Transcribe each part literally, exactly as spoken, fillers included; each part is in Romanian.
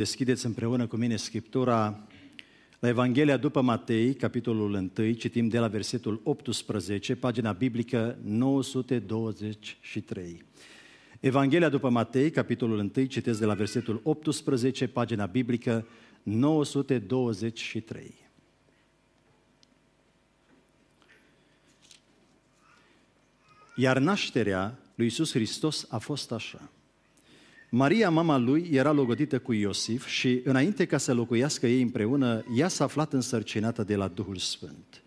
Deschideți împreună cu mine Scriptura la Evanghelia după Matei, capitolul unu, citim de la versetul optsprezece, pagina biblică nouă sute douăzeci și trei. Evanghelia după Matei, capitolul unu, citesc de la versetul optsprezece, pagina biblică nouă sute douăzeci și trei. Iar nașterea lui Iisus Hristos a fost așa. Maria, mama lui, era logodită cu Iosif și, înainte ca să locuiască ei împreună, ea s-a aflat însărcinată de la Duhul Sfânt.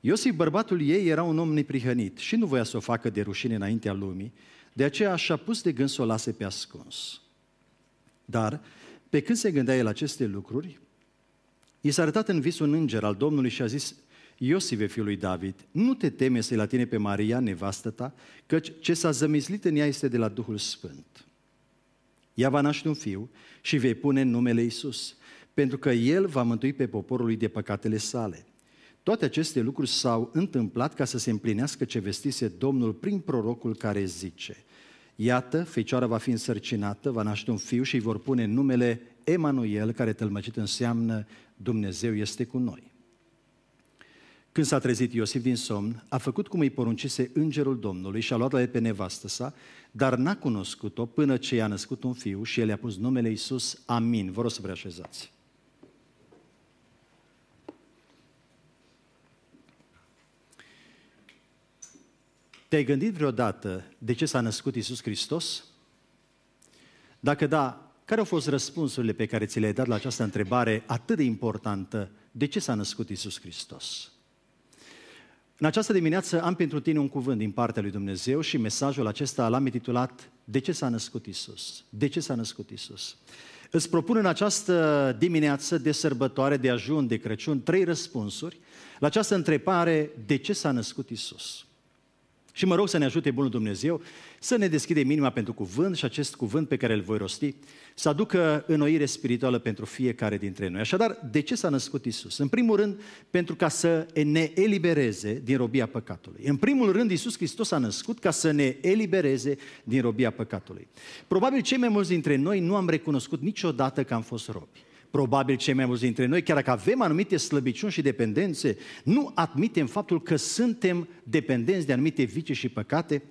Iosif, bărbatul ei, era un om neprihănit și nu voia să o facă de rușine înaintea lumii, de aceea și-a pus de gând să o lase pe ascuns. Dar, pe când se gândea el aceste lucruri, i s-a arătat în vis un înger al Domnului și a zis: Iosife, fiul lui David, nu te teme să-i la tine pe Maria, nevastă ta, căci ce s-a zămislit în ea este de la Duhul Sfânt. Ea va naște un fiu și vei pune numele Iisus, pentru că el va mântui pe poporul lui de păcatele sale. Toate aceste lucruri s-au întâmplat ca să se împlinească ce vestise Domnul prin prorocul care zice: Iată, fecioara va fi însărcinată, va naște un fiu și îi vor pune numele Emanuel, care tălmăcit înseamnă Dumnezeu este cu noi. Când s-a trezit Iosif din somn, a făcut cum îi poruncise îngerul Domnului și a luat-o pe nevastă sa, dar n-a cunoscut-o până ce i-a născut un fiu și el i-a pus numele Iisus. Amin. Vă rog să vă reașezați. Te-ai gândit vreodată de ce s-a născut Iisus Hristos? Dacă da, care au fost răspunsurile pe care ți le-ai dat la această întrebare atât de importantă? De ce s-a născut Iisus Hristos? În această dimineață am pentru tine un cuvânt din partea lui Dumnezeu și mesajul acesta l-am intitulat De ce s-a născut Iisus? De ce s-a născut Iisus? Îți propun în această dimineață de sărbătoare, de ajun, de Crăciun, trei răspunsuri la această întrebare: de ce s-a născut Iisus? Și mă rog să ne ajute bunul Dumnezeu să ne deschidem inima pentru cuvânt și acest cuvânt pe care îl voi rosti să aducă înnoire spirituală pentru fiecare dintre noi. Așadar, de ce s-a născut Iisus? În primul rând, pentru ca să ne elibereze din robia păcatului. În primul rând, Iisus Hristos s-a născut ca să ne elibereze din robia păcatului. Probabil cei mai mulți dintre noi nu am recunoscut niciodată că am fost robi. Probabil cei mai mulți dintre noi, chiar dacă avem anumite slăbiciuni și dependențe, nu admitem faptul că suntem dependenți de anumite vicii și păcate,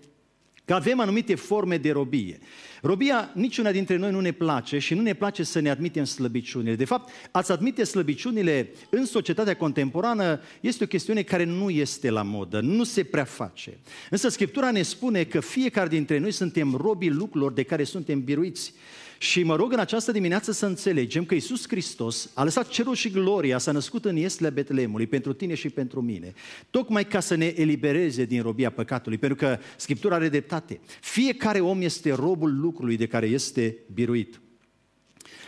că avem anumite forme de robie. Robia niciuna dintre noi nu ne place și nu ne place să ne admitem slăbiciunile. De fapt, a-ți admite slăbiciunile în societatea contemporană este o chestiune care nu este la modă, nu se prea face. Însă Scriptura ne spune că fiecare dintre noi suntem robii lucrurilor de care suntem biruiți. Și mă rog în această dimineață să înțelegem că Iisus Hristos a lăsat cerul și gloria, s-a născut în iesle Betleemului pentru tine și pentru mine, tocmai ca să ne elibereze din robia păcatului, pentru că Scriptura are dreptate. Fiecare om este robul lucrului de care este biruit.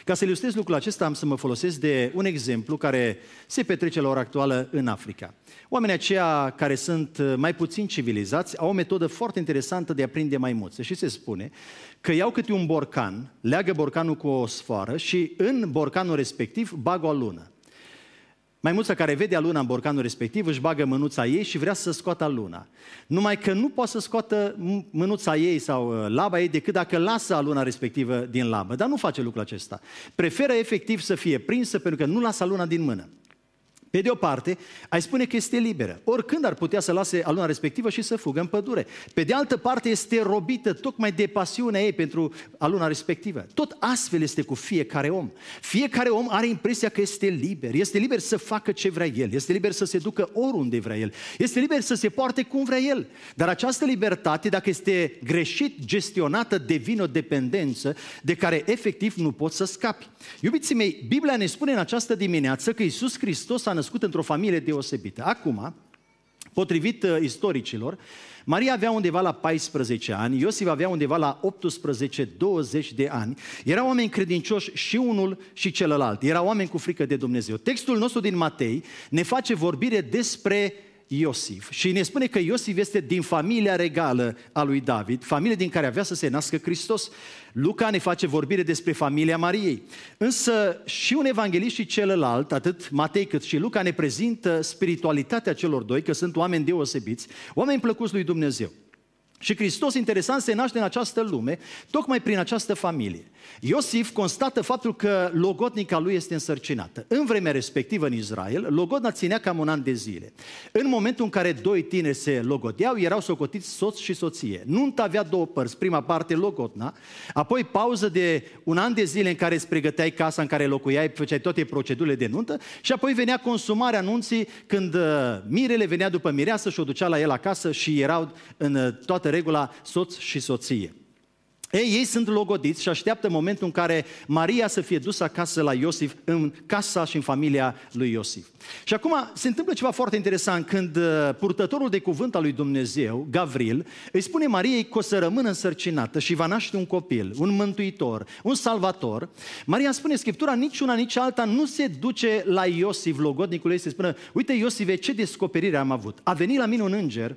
Ca să ilustrez lucrul acesta, am să mă folosesc de un exemplu care se petrece la ora actuală în Africa. Oamenii aceia care sunt mai puțin civilizați au o metodă foarte interesantă de a prinde maimuțe și se spune că iau câte un borcan, leagă borcanul cu o sfoară și în borcanul respectiv bagă o alună. Maimuța care vede aluna în borcanul respectiv își bagă mânuța ei și vrea să scoată aluna. Numai că nu poate să scoată mânuța ei sau laba ei decât dacă lasă aluna respectivă din labă. Dar nu face lucrul acesta. Preferă efectiv să fie prinsă pentru că nu lasă aluna din mână. Pe de o parte, ai spune că este liberă. Oricând ar putea să lase aluna respectivă și să fugă în pădure. Pe de altă parte, este robită tocmai de pasiunea ei pentru aluna respectivă. Tot astfel este cu fiecare om. Fiecare om are impresia că este liber. Este liber să facă ce vrea el. Este liber să se ducă oriunde vrea el. Este liber să se poarte cum vrea el. Dar această libertate, dacă este greșit gestionată, devine o dependență de care efectiv nu poți să scapi. Iubiții mei, Biblia ne spune în această dimineață că Iisus Hristos a născut într-o familie deosebită. Acum, potrivit uh, istoricilor, Maria avea undeva la paisprezece ani, Iosif avea undeva la optsprezece douăzeci de ani. Erau oameni credincioși și unul și celălalt. Erau oameni cu frică de Dumnezeu. Textul nostru din Matei ne face vorbire despre Iosif și ne spune că Iosif este din familia regală a lui David, familie din care avea să se nască Hristos. Luca ne face vorbire despre familia Mariei. Însă și un evanghelist și celălalt, atât Matei cât și Luca, ne prezintă spiritualitatea celor doi, că sunt oameni deosebiți, oameni plăcuți lui Dumnezeu. Și Hristos, interesant, se naște în această lume, tocmai prin această familie. Iosif constată faptul că logodnica lui este însărcinată. În vremea respectivă în Israel, logodna ținea cam un an de zile. În momentul în care doi tineri se logodeau, erau socotiți soț și soție. Nunta avea două părți, prima parte logodna, apoi pauză de un an de zile în care îți pregăteai casa în care locuiai, făceai toate procedurile de nuntă și apoi venea consumarea nunții când mirele venea după mireasă și o ducea la el acasă și erau în toată regula soț și soție. Ei, ei sunt logodiți și așteaptă momentul în care Maria să fie dusă acasă la Iosif, în casa și în familia lui Iosif. Și acum se întâmplă ceva foarte interesant când purtătorul de cuvânt al lui Dumnezeu, Gavril, îi spune Mariei că o să rămână însărcinată și va naște un copil, un mântuitor, un salvator. Maria spune, Scriptura, nici una, nici alta nu se duce la Iosif, logodnicul ei, se spune, uite Iosive, ce descoperire am avut. A venit la mine un înger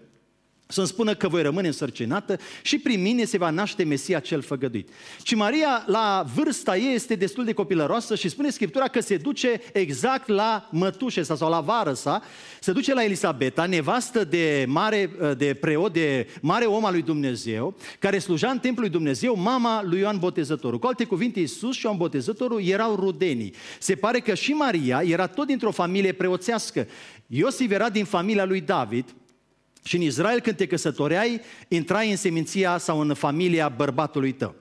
să-mi spună că voi rămâne însărcinată și prin mine se va naște Mesia cel făgăduit. Și Maria, la vârsta ei, este destul de copilăroasă și spune Scriptura că se duce exact la mătușe sa sau la vară sa, se duce la Elisabeta, nevastă de mare de preot, de mare om al lui Dumnezeu, care slujea în templul lui Dumnezeu, mama lui Ioan Botezătorul. Cu alte cuvinte, Iisus și Ioan Botezătorul erau rudenii. Se pare că și Maria era tot dintr-o familie preoțească. Iosif era din familia lui David. Și în Israel, când te căsătoreai, intrai în seminția sau în familia bărbatului tău.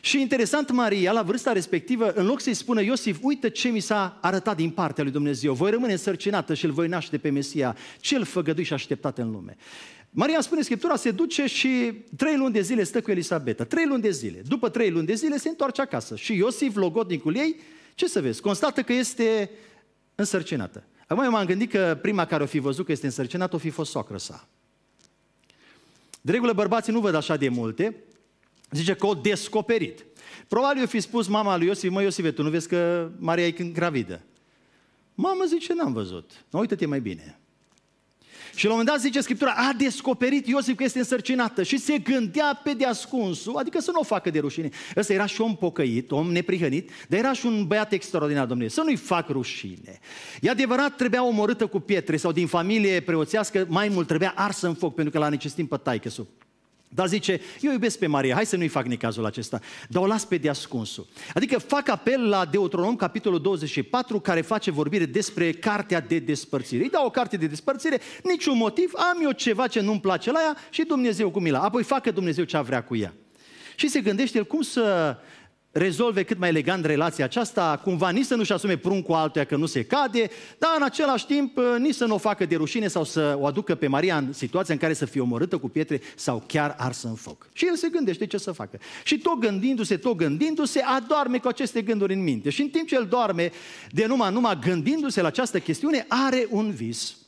Și interesant, Maria, la vârsta respectivă, în loc să-i spună, Iosif, uite ce mi s-a arătat din partea lui Dumnezeu, voi rămâne însărcinată și îl voi naște pe Mesia, cel făgăduit și așteptat în lume. Maria, spune Scriptura, se duce și trei luni de zile stă cu Elisabeta, trei luni de zile. După trei luni de zile se întoarce acasă și Iosif, logodnicul ei, ce să vezi, constată că este însărcinată. Acum eu m-am gândit că prima care o fi văzut că este însărcinată o fi fost soacră sa. De regulă, bărbații nu văd așa de multe, zice că o descoperit. Probabil eu fi spus mama lui Iosif, mă Iosive, tu nu vezi că Maria e gravidă? Mama zice, n-am văzut, nu, uită-te mai bine. Și la un moment dat zice Scriptura, a descoperit Iosif că este însărcinată și se gândea pe deascunsul, adică să nu o facă de rușine. Ăsta era și om pocăit, om neprihănit, dar era și un băiat extraordinar, Domnule, să nu-i fac rușine. E adevărat, trebuia omorâtă cu pietre sau din familie preoțească, mai mult trebuia arsă în foc, pentru că l-a necinstit pe taică-su. Dar zice, eu iubesc pe Maria, hai să nu-i fac nicazul acesta, dar o las pe deascunsul. Adică fac apel la Deuteronom, capitolul douăzeci și patru, care face vorbire despre cartea de despărțire. Îi dau o carte de despărțire, niciun motiv, am eu ceva ce nu-mi place la ea și Dumnezeu cu mila. Apoi facă Dumnezeu ce vrea cu ea. Și se gândește el cum să rezolve cât mai elegant relația aceasta, cumva nici să nu-și asume prun cu altuia că nu se cade, dar în același timp nici să nu o facă de rușine sau să o aducă pe Maria în situația în care să fie omorâtă cu pietre sau chiar arsă în foc. Și el se gândește ce să facă. Și tot gândindu-se, tot gândindu-se, adorme cu aceste gânduri în minte. Și în timp ce el doarme, de numai numai gândindu-se la această chestiune, are un vis.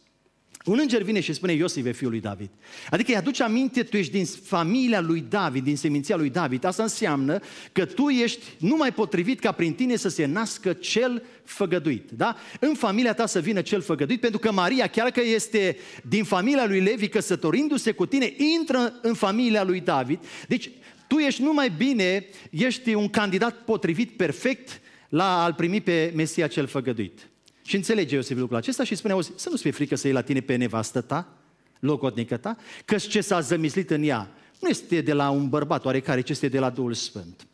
Un înger vine și spune, Iosive, fiul lui David. Adică îi aduce aminte, tu ești din familia lui David, din seminția lui David. Asta înseamnă că tu ești numai potrivit ca prin tine să se nască cel făgăduit. Da? În familia ta să vină cel făgăduit, pentru că Maria, chiar că este din familia lui Levi, căsătorindu-se cu tine, intră în familia lui David. Deci tu ești numai bine, ești un candidat potrivit, perfect, la a-l primi pe Mesia cel făgăduit. Și înțelege Iosif lucrul acesta și spune, auzi, să nu-ți fie frică să iei la tine pe nevastă ta, logodnică ta, căci ce s-a zămislit în ea nu este de la un bărbat oarecare, ci este de la Duhul Sfânt.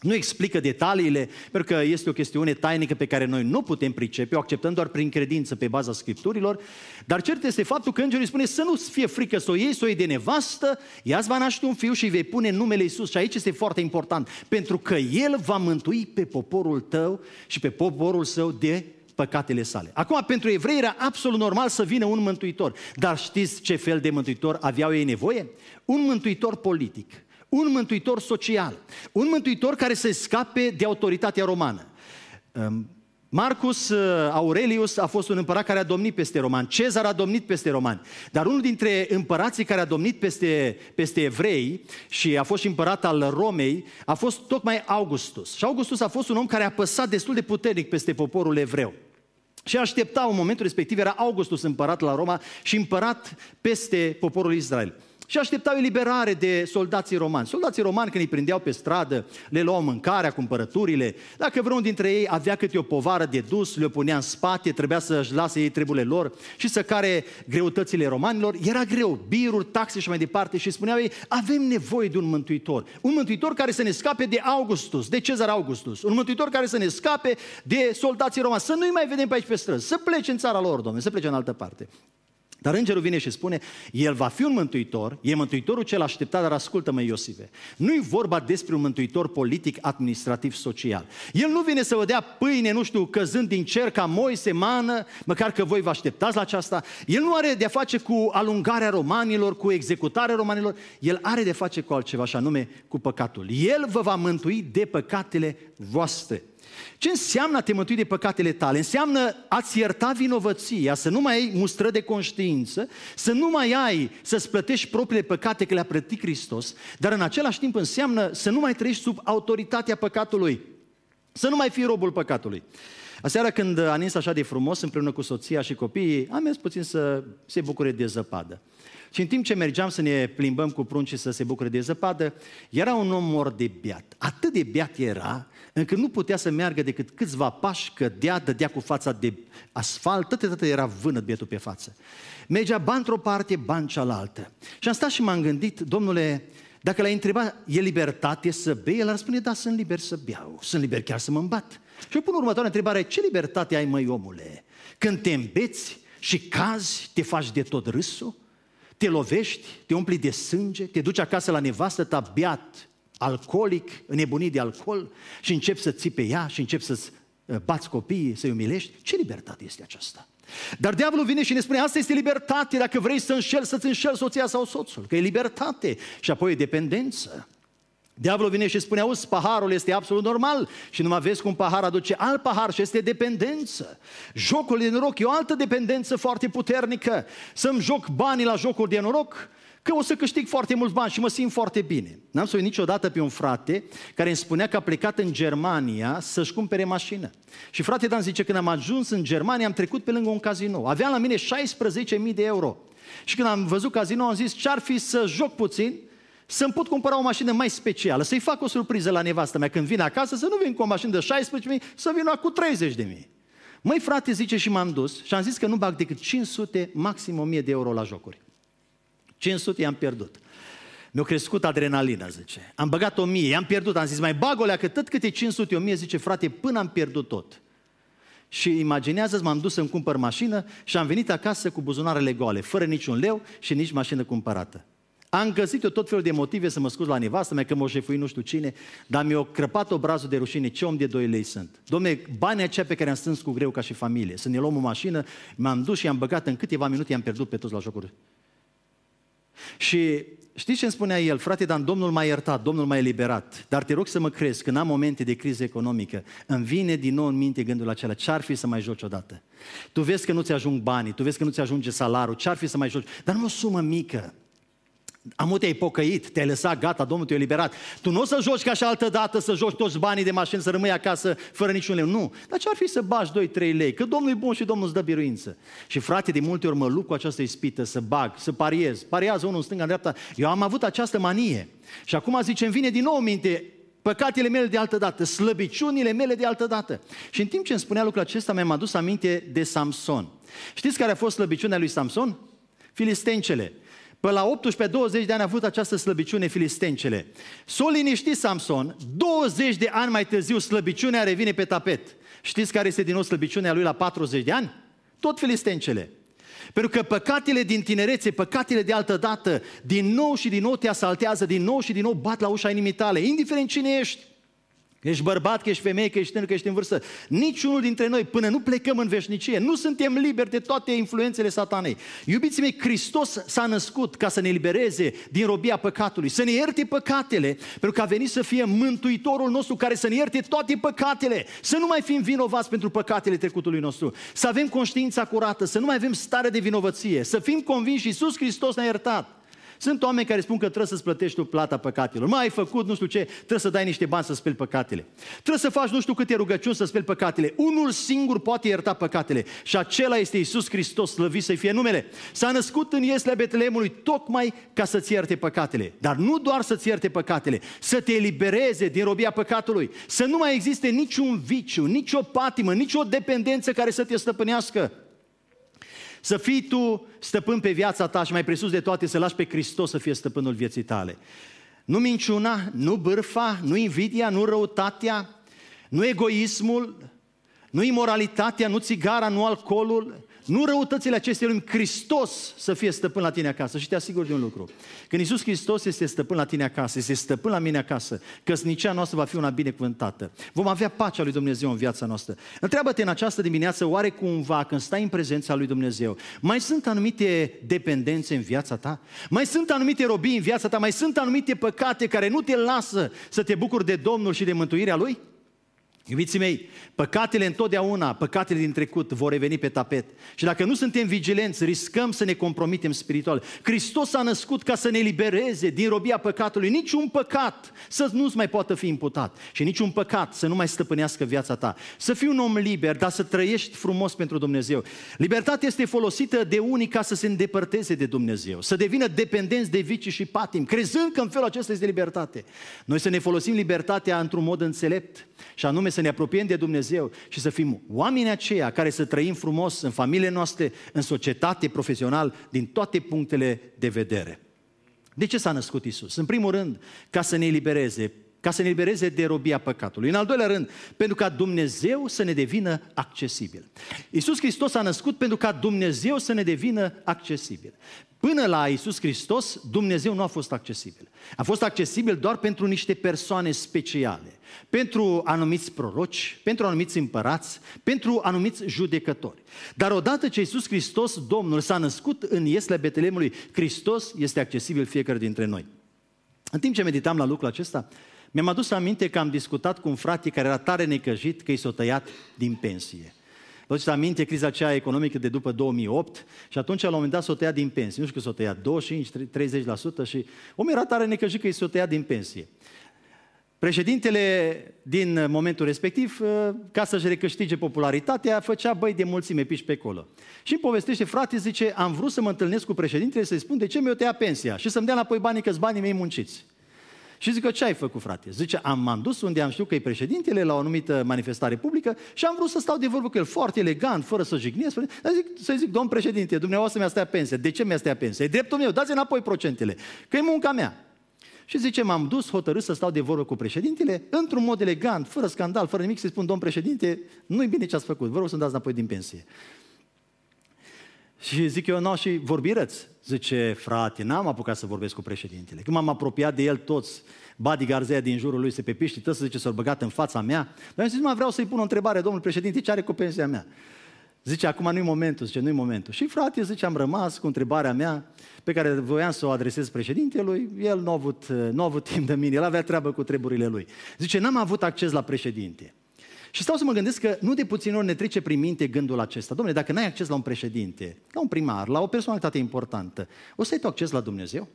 Nu explică detaliile, pentru că este o chestiune tainică pe care noi nu putem pricepe, o acceptăm doar prin credință pe baza Scripturilor, dar cert este faptul că îngerul îi spune să nu-ți fie frică să o iei, să o iei de nevastă, ea îți va naște un fiu și îi vei pune numele Iisus. Și aici este foarte important, pentru că el va mântui pe poporul tău și pe poporul său de păcatele sale. Acum, pentru evrei era absolut normal să vină un mântuitor. Dar știți ce fel de mântuitor aveau ei nevoie? Un mântuitor politic, un mântuitor social, un mântuitor care să scape de autoritatea romană. Marcus Aurelius a fost un împărat care a domnit peste romani, Cezar a domnit peste romani, dar unul dintre împărații care a domnit peste, peste evrei și a fost și împărat al Romei a fost tocmai Augustus. Și Augustus a fost un om care a păsat destul de puternic peste poporul evreu. Și aștepta, în momentul respectiv, era Augustus împărat la Roma și împărat peste poporul Israel. și așteptau eliberare de soldații romani. Soldații romani, când îi prindeau pe stradă, le luau mâncarea, cumpărăturile. Dacă vreunul dintre ei avea câte o povară de dus, le-o punea în spate, trebuia să-și lase ei treburile lor și să care greutățile romanilor. Era greu, biruri, taxe și mai departe, și spuneau ei, avem nevoie de un mântuitor. Un mântuitor care să ne scape de Augustus, de Cezar Augustus. Un mântuitor care să ne scape de soldații romani. Să nu-i mai vedem pe aici pe străzi, să plece în țara lor, Doamne, să plece în altă parte. Dar îngerul vine și spune, el va fi un mântuitor, e mântuitorul cel așteptat, dar ascultă-mă, Iosif, nu-i vorba despre un mântuitor politic, administrativ, social. El nu vine să vă dea pâine, nu știu, căzând din cer ca Moise, mană, măcar că voi vă așteptați la aceasta. El nu are de-a face cu alungarea romanilor, cu executarea romanilor, el are de-a face cu altceva, și anume cu păcatul. El vă va mântui de păcatele voastre. Ce înseamnă a te mântui de păcatele tale? Înseamnă a-ți ierta vinovăția, să nu mai ai mustră de conștiință, să nu mai ai să-ți plătești propriile păcate că le-a plătit Hristos, dar în același timp înseamnă să nu mai trăiești sub autoritatea păcatului, să nu mai fii robul păcatului. Aseară, când a nins așa de frumos, împreună cu soția și copiii, am mers puțin să se bucure de zăpadă. Și în timp ce mergeam să ne plimbăm cu pruncii să se bucure de zăpadă, era un om mor de beat. Atât de beat era, încât nu putea să meargă decât câțiva pași, cădea, dădea cu fața de asfalt, tot tot era vânăt bietul pe față. Mergea ba într-o parte, ba în cealaltă. Și am stat și m-am gândit, domnule, dacă l-ai întrebat, e libertate să bei? El ar spune, da, sunt liber să beau, sunt liber chiar să mă îmbat. Și eu pun următoarea întrebare, ce libertate ai, măi, omule? Când te îmbeți și cazi, te faci de tot râsul? Te lovești, te umpli de sânge, te duci acasă la nevastă ta beat, alcoolic, înnebunit de alcool, și începi să ții pe ea și începi să-ți bați copiii, să-i umilești. Ce libertate este aceasta? Dar diavolul vine și ne spune, asta este libertate, dacă vrei să înșeli, să-ți înșeli soția sau soțul, că e libertate, și apoi e dependență. Diavolul vine și spune, auzi, paharul este absolut normal și nu mai vezi cum pahar aduce alt pahar și este dependență. Jocul de noroc e o altă dependență foarte puternică. Să-mi joc banii la jocuri de noroc, că o să câștig foarte mulți bani și mă simt foarte bine. N-am să uit niciodată pe un frate care îmi spunea că a plecat în Germania să-și cumpere mașină. Și frate Dan zice, când am ajuns în Germania, am trecut pe lângă un casino. Aveam la mine șaisprezece mii de euro. Și când am văzut casino, am zis, ce-ar fi să joc puțin, să-mi pot cumpăra o mașină mai specială, să-i fac o surpriză la nevastă mea când vine acasă, să nu vin cu o mașină de șaisprezece mii, să vin cu treizeci de mii. Măi, frate, zice, și m-am dus și am zis că nu bag decât cinci sute, maxim o mie de euro la jocuri. cinci sute i-am pierdut. Mi-a crescut adrenalina, zice. Am băgat o mie, i-am pierdut, am zis, mai bag o leacă, că tot câte cinci sute, o mie, zice, frate, până am pierdut tot. Și imaginează-ți, m-am dus să-mi cumpăr mașină și am venit acasă cu buzunarele goale, fără niciun leu și nici mașină cumpărată. Am găsit eu tot felul de motive să mă scuz la nevastă mea, că m-o șefui nu știu cine, dar mi-a crăpat obrazul de rușine, ce om de doi lei sunt. Dom'le, banii aceia pe care am strâns cu greu ca și familie, să ne luăm o mașină, m-am dus și i-am băgat în câteva minute, i-am pierdut pe toți la jocuri. Și știți ce îmi spunea el? Frate, dar Domnul m-a iertat, Domnul m-a eliberat, dar te rog să mă crezi, când am momente de criză economică, îmi vine din nou în minte gândul acela, ce-ar fi să mai joci odată? Tu vezi că nu-ți ajung banii, tu vezi că nu-ți ajunge salarul, ce-ar fi să mai joci? Dar nu o sumă mică. Amu, te-ai pocăit, te-ai lăsat, gata, Domnul te-a eliberat. Tu nu o să joci ca și altă dată, să joci toți banii de mașină, să rămâi acasă fără niciun leu. Nu. Dar ce-ar fi să bagi doi trei lei? Că Domnul e bun și Domnul îți dă biruință. Și frate, de multe ori mă lupt cu această ispită, să bag, să pariez. Pariază unul în stânga, în dreapta. Eu am avut această manie. Și acum, zice, îmi vine din nou în minte păcatele mele de altă dată, slăbiciunile mele de altă dată. Și în timp ce îmi spunea lucrul acesta, mi-am adus aminte de Samson. Știți care a fost slăbiciunea lui Samson? Filistencele. Până la optsprezece douăzeci de ani a avut această slăbiciune, filistencele. S-o liniștit Samson, douăzeci de ani mai târziu slăbiciunea revine pe tapet. Știți care este din nou slăbiciunea lui la patruzeci de ani? Tot filistencele. Pentru că păcatele din tinerețe, păcatele de altă dată, din nou și din nou te asaltează, din nou și din nou bat la ușa inimii tale, indiferent cine ești. Că ești bărbat, că ești femeie, că ești tânăr, că ești în vârstă. Niciunul dintre noi, până nu plecăm în veșnicie, nu suntem liberi de toate influențele Satanei. Iubiții mei, Hristos s-a născut ca să ne libereze din robia păcatului, să ne ierte păcatele, pentru că a venit să fie mântuitorul nostru care să ne ierte toate păcatele, să nu mai fim vinovați pentru păcatele trecutului nostru, să avem conștiința curată, să nu mai avem stare de vinovăție, să fim convinși, Iisus Hristos ne-a iertat. Sunt oameni care spun că trebuie să-ți plătești tu plata păcatelor. Mai ai făcut nu știu ce, trebuie să dai niște bani să speli păcatele. Trebuie să faci nu știu câte rugăciuni să speli păcatele. Unul singur poate ierta păcatele și acela este Iisus Hristos, slăvit să-i fie numele. S-a născut în Ieslea Betleemului tocmai ca să-ți ierte păcatele. Dar nu doar să-ți ierte păcatele, să te elibereze din robia păcatului, să nu mai existe niciun viciu, nicio patimă, nicio dependență care să te stăpânească. Să fii tu stăpân pe viața ta și mai presus de toate să lași pe Hristos să fie stăpânul vieții tale. Nu minciuna, nu bârfa, nu invidia, nu răutatea, nu egoismul, nu imoralitatea, nu țigara, nu alcoolul, nu răutățile acestei lumi. Hristos să fie stăpân la tine acasă. Și te asigur de un lucru. Când Iisus Hristos este stăpân la tine acasă, este stăpân la mine acasă, căsnicia noastră va fi una binecuvântată. Vom avea pacea lui Dumnezeu în viața noastră. Întreabă-te în această dimineață, oare cumva, când stai în prezența lui Dumnezeu, mai sunt anumite dependențe în viața ta? Mai sunt anumite robii în viața ta? Mai sunt anumite păcate care nu te lasă să te bucuri de Domnul și de mântuirea Lui? Iubiții mei, păcatele întotdeauna, păcatele din trecut vor reveni pe tapet. Și dacă nu suntem vigilenți, riscăm să ne compromitem spiritual. Hristos a născut ca să ne libereze din robia păcatului. Niciun păcat să nu-ți mai poată fi imputat. Și niciun păcat să nu mai stăpânească viața ta. Să fii un om liber, dar să trăiești frumos pentru Dumnezeu. Libertatea este folosită de unii ca să se îndepărteze de Dumnezeu, să devină dependenți de vicii și patimi, crezând că în felul acesta este libertate. Noi să ne folosim libertatea într-un mod înțelept, și anume să ne apropiem de Dumnezeu și să fim oamenii aceia care să trăim frumos în familiile noastre, în societate, profesional, din toate punctele de vedere. De ce s-a născut Iisus? În primul rând, ca să ne elibereze, ca să ne elibereze de robia păcatului. În al doilea rând, pentru ca Dumnezeu să ne devină accesibil. Iisus Hristos s-a născut pentru ca Dumnezeu să ne devină accesibil. Până la Iisus Hristos, Dumnezeu nu a fost accesibil. A fost accesibil doar pentru niște persoane speciale, pentru anumiți proroci, pentru anumiți împărați, pentru anumiți judecători. Dar odată ce Iisus Hristos, Domnul, s-a născut în Ieslea Betleemului, Hristos este accesibil fiecare dintre noi. În timp ce meditam la lucrul acesta, mi-am adus aminte că am discutat cu un frate care era tare necăjit că i s-a tăiat din pensie. Vă aduceți aminte criza aceea economică de după două mii opt și atunci la un moment dat s-o tăia din pensie. Nu știu că s-o tăia douăzeci și cinci la sută, treizeci la sută și omul era tare necăjit că i s-o tăia din pensie. Președintele din momentul respectiv, ca să-și recâștige popularitatea, făcea băi de mulțime piși pe acolo. Și îmi povestește, frate, zice, am vrut să mă întâlnesc cu președintele să-i spun de ce mi-o tăia pensia și să-mi dea înapoi banii, că-s banii mei munciți. Și zic că ce ai făcut, frate? Zice, am, m-am dus unde am știut că e președintele la o anumită manifestare publică și am vrut să stau de vorbă cu el foarte elegant, fără să jignesc. Să zic, să zic, domn președinte, dumneavoastră mi-a stat pensia. De ce mi-a stat pensia? E dreptul meu, dați înapoi procentele, că e munca mea. Și zice, m-am dus hotărât să stau de vorbă cu președintele, într-un mod elegant, fără scandal, fără nimic, să-i spun, domn președinte, nu-i bine ce ați făcut, vă rog să-mi dați înapoi din pensie. Și zic eu, nu, și vorbirăți. Zice, frate, n-am apucat să vorbesc cu președintele. Când m-am apropiat de el, toți bodyguards din jurul lui se pepiște, tot să zice, s-au băgat în fața mea. Dar eu zic, mă, vreau să-i pun o întrebare, domnul președinte, ce are cu pensia mea? Zice, acum nu-i momentul, zice, nu-i momentul. Și frate, zice, am rămas cu întrebarea mea pe care voiam să o adresez președintelui, el nu a avut, nu a avut timp de mine, el avea treabă cu treburile lui. Zice, n-am avut acces la președinte. Și stau să mă gândesc că nu de puțin ori ne trece prin minte gândul acesta. Dom'le, dacă n-ai acces la un președinte, la un primar, la o personalitate importantă, o să ai tu acces la Dumnezeu?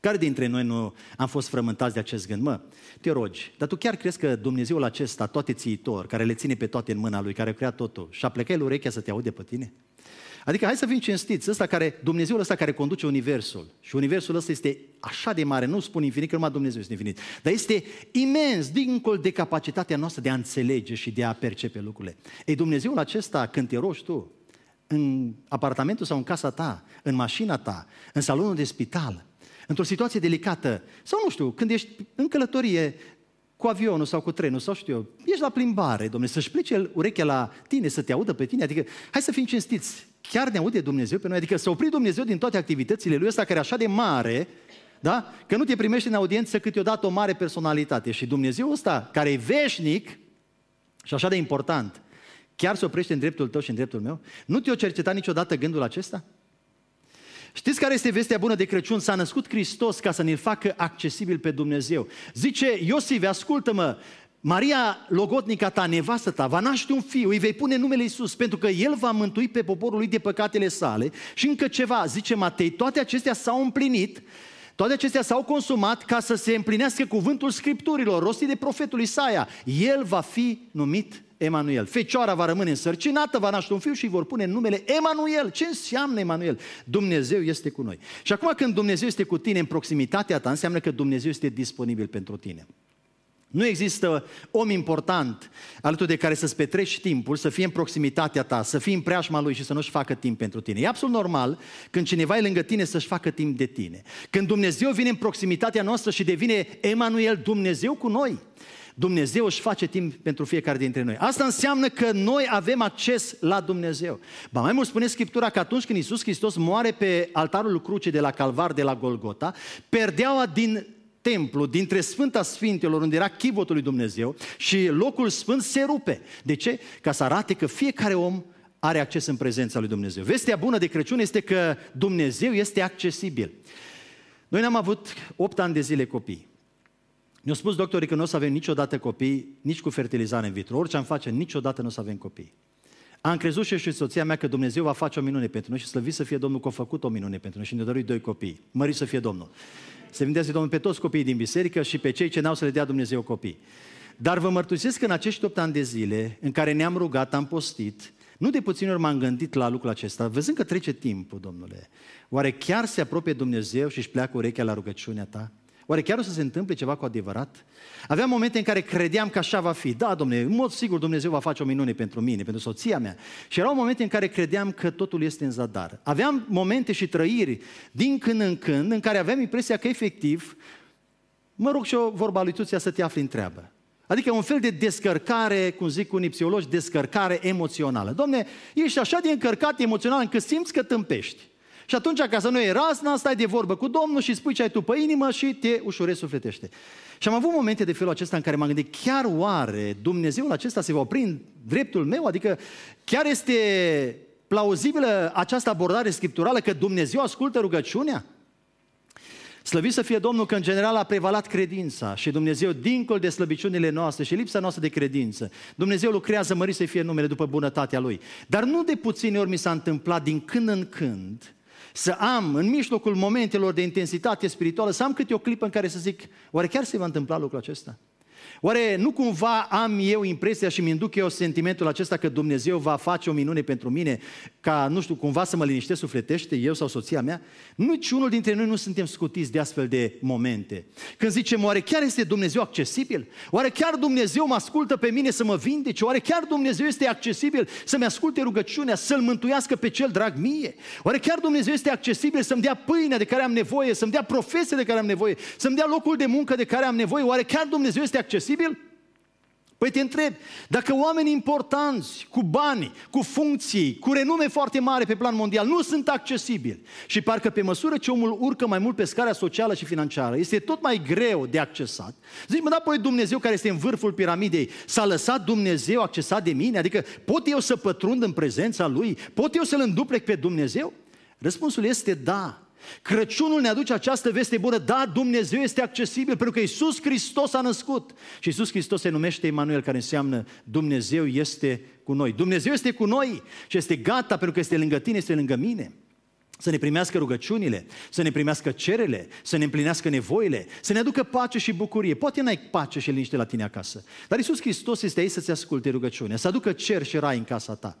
Care dintre noi nu am fost frământați de acest gând? Mă, te rogi, dar tu chiar crezi că Dumnezeul acesta, toate țiitor, care le ține pe toate în mâna Lui, care a creat totul, și-a plecat el urechea să te aude pe tine? Adică hai să fim cinstiți, ăsta care, Dumnezeul ăsta care conduce universul, și universul ăsta este așa de mare, nu spun infinit, că numai Dumnezeu este infinit, dar este imens, dincolo de capacitatea noastră de a înțelege și de a percepe lucrurile. Ei, Dumnezeul acesta, când te rogi tu, în apartamentul sau în casa ta, în mașina ta, în salonul de spital, într-o situație delicată, sau nu știu, când ești în călătorie, cu avionul sau cu trenul sau știu eu, ești la plimbare, Dom'le, să-și plece urechea la tine, să te audă pe tine, adică hai să fim cinstiți, chiar ne aude Dumnezeu pe noi, adică să opri Dumnezeu din toate activitățile Lui ăsta care e așa de mare, da? Că nu te primește în audiență câteodată o mare personalitate și Dumnezeu ăsta care e veșnic și așa de important, chiar se oprește în dreptul tău și în dreptul meu? Nu te-o cerceta niciodată gândul acesta? Știți care este vestea bună de Crăciun? S-a născut Hristos ca să ne facă accesibil pe Dumnezeu. Zice Iosif, ascultă-mă, Maria Logotnica ta, nevastă ta, va naște un fiu, îi vei pune numele Iisus, pentru că El va mântui pe poporul lui de păcatele sale. Și încă ceva, zice Matei, toate acestea s-au împlinit, toate acestea s-au consumat ca să se împlinească cuvântul Scripturilor, rostit de profetul Isaia. El va fi numit Emanuel. Fecioara va rămâne însărcinată, va naște un fiu și îi vor pune numele Emanuel. Ce înseamnă Emanuel? Dumnezeu este cu noi. Și acum când Dumnezeu este cu tine în proximitatea ta, înseamnă că Dumnezeu este disponibil pentru tine. Nu există om important alături de care să-ți petreci timpul, să fie în proximitatea ta, să fii în preajma lui și să nu-și facă timp pentru tine. E absolut normal când cineva e lângă tine să-și facă timp de tine. Când Dumnezeu vine în proximitatea noastră și devine Emanuel, Dumnezeu cu noi, Dumnezeu își face timp pentru fiecare dintre noi. Asta înseamnă că noi avem acces la Dumnezeu. Ba mai mult spune Scriptura că atunci când Iisus Hristos moare pe altarul crucii de la Calvar, de la Golgota, perdeaua din templu, dintre Sfânta Sfintelor, unde era chivotul lui Dumnezeu, și locul sfânt se rupe. De ce? Ca să arate că fiecare om are acces în prezența lui Dumnezeu. Vestea bună de Crăciun este că Dumnezeu este accesibil. Noi n-am avut opt ani de zile copii. Ne-au spus doctorii că nu o să avem niciodată copii, nici cu fertilizare in vitro. Orice am face, niciodată nu o să avem copii. Am crezut și eu și soția mea că Dumnezeu va face o minune pentru noi și slăvit să fie Domnul că a făcut o minune pentru noi și ne-a dăruit doi copii. Mărit să fie Domnul. Să vindească Domnul pe toți copiii din biserică și pe cei ce n-au să le dea Dumnezeu copii. Dar vă mărturisesc că în acești opt ani de zile în care ne-am rugat, am postit, nu de puține ori m-am gândit la lucrul acesta, văzând că trece timpul, Domnule. Oare chiar se apropie Dumnezeu și își pleacă urechea la rugăciunea ta? Oare chiar o să se întâmple ceva cu adevărat? Aveam momente în care credeam că așa va fi. Da, Domnule, în mod sigur Dumnezeu va face o minune pentru mine, pentru soția mea. Și erau momente în care credeam că totul este în zadar. Aveam momente și trăiri din când în când în care aveam impresia că efectiv, mă rog și eu, vorba lui Tuția, să te afli în treabă. Adică un fel de descărcare, cum zic unii psihologi, descărcare emoțională. Domnule, ești așa de încărcat emoțional încât simți că tâmpești. Și atunci, ca să nu iei razna, stai de vorbă cu Domnul și spui ce ai tu pe inimă și te ușurezi sufletește. Și am avut momente de felul acesta în care m-am gândit, chiar oare Dumnezeul acesta se va opri în dreptul meu? Adică chiar este plauzibilă această abordare scripturală că Dumnezeu ascultă rugăciunea? Slăvit să fie Domnul că în general a prevalat credința și Dumnezeu, dincolo de slăbiciunile noastre și lipsa noastră de credință, Dumnezeu lucrează, mărit să fie numele, după bunătatea Lui. Dar nu de puține ori mi s-a întâmplat din când în când să am, în mijlocul momentelor de intensitate spirituală, să am câte o clipă în care să zic, oare chiar se va întâmpla lucrul acesta? Oare nu cumva am eu impresia și mi-induc eu sentimentul acesta că Dumnezeu va face o minune pentru mine, ca, nu știu, cumva să mă liniștesc sufletește, eu sau soția mea? Nici unul dintre noi nu suntem scutiți de astfel de momente. Când zicem, oare chiar este Dumnezeu accesibil? Oare chiar Dumnezeu mă ascultă pe mine să mă vindece? Oare chiar Dumnezeu este accesibil să-mi asculte rugăciunea, să-L mântuiască pe cel drag mie? Oare chiar Dumnezeu este accesibil să-mi dea pâinea de care am nevoie, să-mi dea profesia de care am nevoie, să-mi dea locul de muncă de care am nevoie? Oare chiar Dumnezeu este accesibil? Păi te întreb, dacă oameni importanți, cu bani, cu funcții, cu renume foarte mare pe plan mondial, nu sunt accesibili și parcă pe măsură ce omul urcă mai mult pe scara socială și financiară, este tot mai greu de accesat, zici, mă, da, păi Dumnezeu care este în vârful piramidei, s-a lăsat Dumnezeu accesat de mine? Adică pot eu să pătrund în prezența Lui? Pot eu să-L înduplec pe Dumnezeu? Răspunsul este da. Crăciunul ne aduce această veste bună, da, Dumnezeu este accesibil, pentru că Iisus Hristos a născut. Și Iisus Hristos se numește Emanuel, care înseamnă Dumnezeu este cu noi. Dumnezeu este cu noi și este gata, pentru că este lângă tine, este lângă mine. Să ne primească rugăciunile, să ne primească cerele, să ne împlinească nevoile, să ne aducă pace și bucurie. Poate n-ai pace și liniște la tine acasă, dar Iisus Hristos este aici să-ți asculte rugăciunea, să aducă cer și rai în casa ta.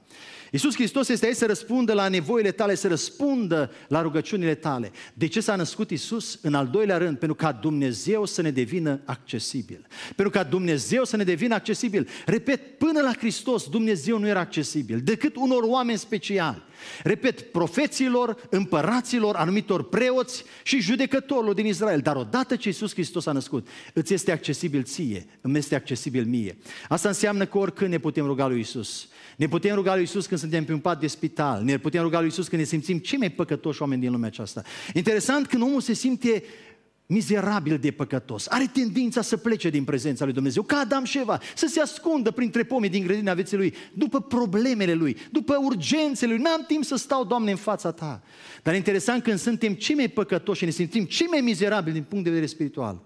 Iisus Hristos este aici să răspundă la nevoile tale, să răspundă la rugăciunile tale. De ce s-a născut Iisus? În al doilea rând, pentru ca Dumnezeu să ne devină accesibil. Pentru ca Dumnezeu să ne devină accesibil. Repet, până la Hristos Dumnezeu nu era accesibil, decât unor oameni speciali. Repet, profeților, împăraților, anumitor preoți și judecătorilor din Israel. Dar odată ce Iisus Hristos a născut, îți este accesibil ție, îmi este accesibil mie. Asta înseamnă că oricând ne putem ruga lui Iisus. Ne putem ruga lui Iisus când suntem pe un pat de spital, ne putem ruga lui Iisus când ne simțim cei mai păcătoși oameni din lumea aceasta. Interesant, când omul se simte mizerabil de păcătos, are tendința să plece din prezența lui Dumnezeu, ca Adam și Eva, să se ascundă printre pomii din grădina vieții lui, după problemele lui, după urgențele lui. N-am timp să stau, Doamne, în fața ta. Dar interesant, când suntem cei mai păcătoși și ne simțim cei mai mizerabili din punct de vedere spiritual,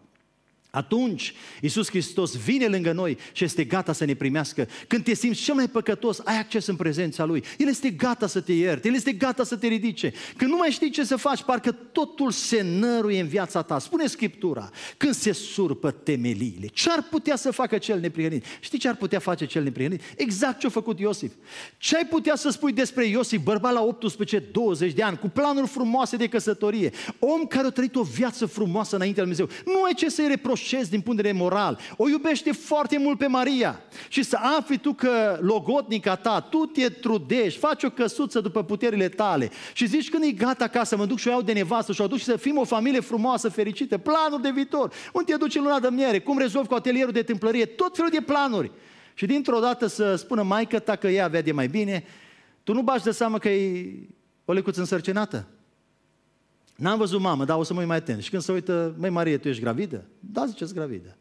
Atunci Iisus Hristos vine lângă noi și este gata să ne primească. Când te simți cel mai păcătos, ai acces în prezența Lui. El este gata să te ierte, El este gata să te ridice. Când nu mai știi ce să faci, parcă totul se năruie în viața ta. Spune Scriptura, când se surpă temeliile, ce ar putea să facă cel neprihănit? Știi ce ar putea face cel neprihănit? Exact ce a făcut Iosif. Ce ai putea să spui despre Iosif, bărbat la optsprezece douăzeci de ani, cu planuri frumoase de căsătorie, om care a trăit o viață frumoasă înaintea lui Dumnezeu? Nu ai ce să-i reproșezi din punct de vedere moral. O iubește foarte mult pe Maria. Și să afli tu că logodnica ta, tu te trudești, faci o căsuță după puterile tale și zici, când e gata acasă, mă duc și o iau de nevastă și o duc și să fim o familie frumoasă, fericită, planuri de viitor. Unde te duci în luna de miere? Cum rezolvi cu atelierul de tâmplărie? Tot felul de planuri. Și dintr-o dată să spună maică ta că ea avea de mai bine, tu nu bagi de seamă că e o lecuță însărcinată? N-am văzut mamă, dar o să mă uit mai atent. Și când se uită, măi Marie, tu ești gravidă? Da, zice, ești gravidă.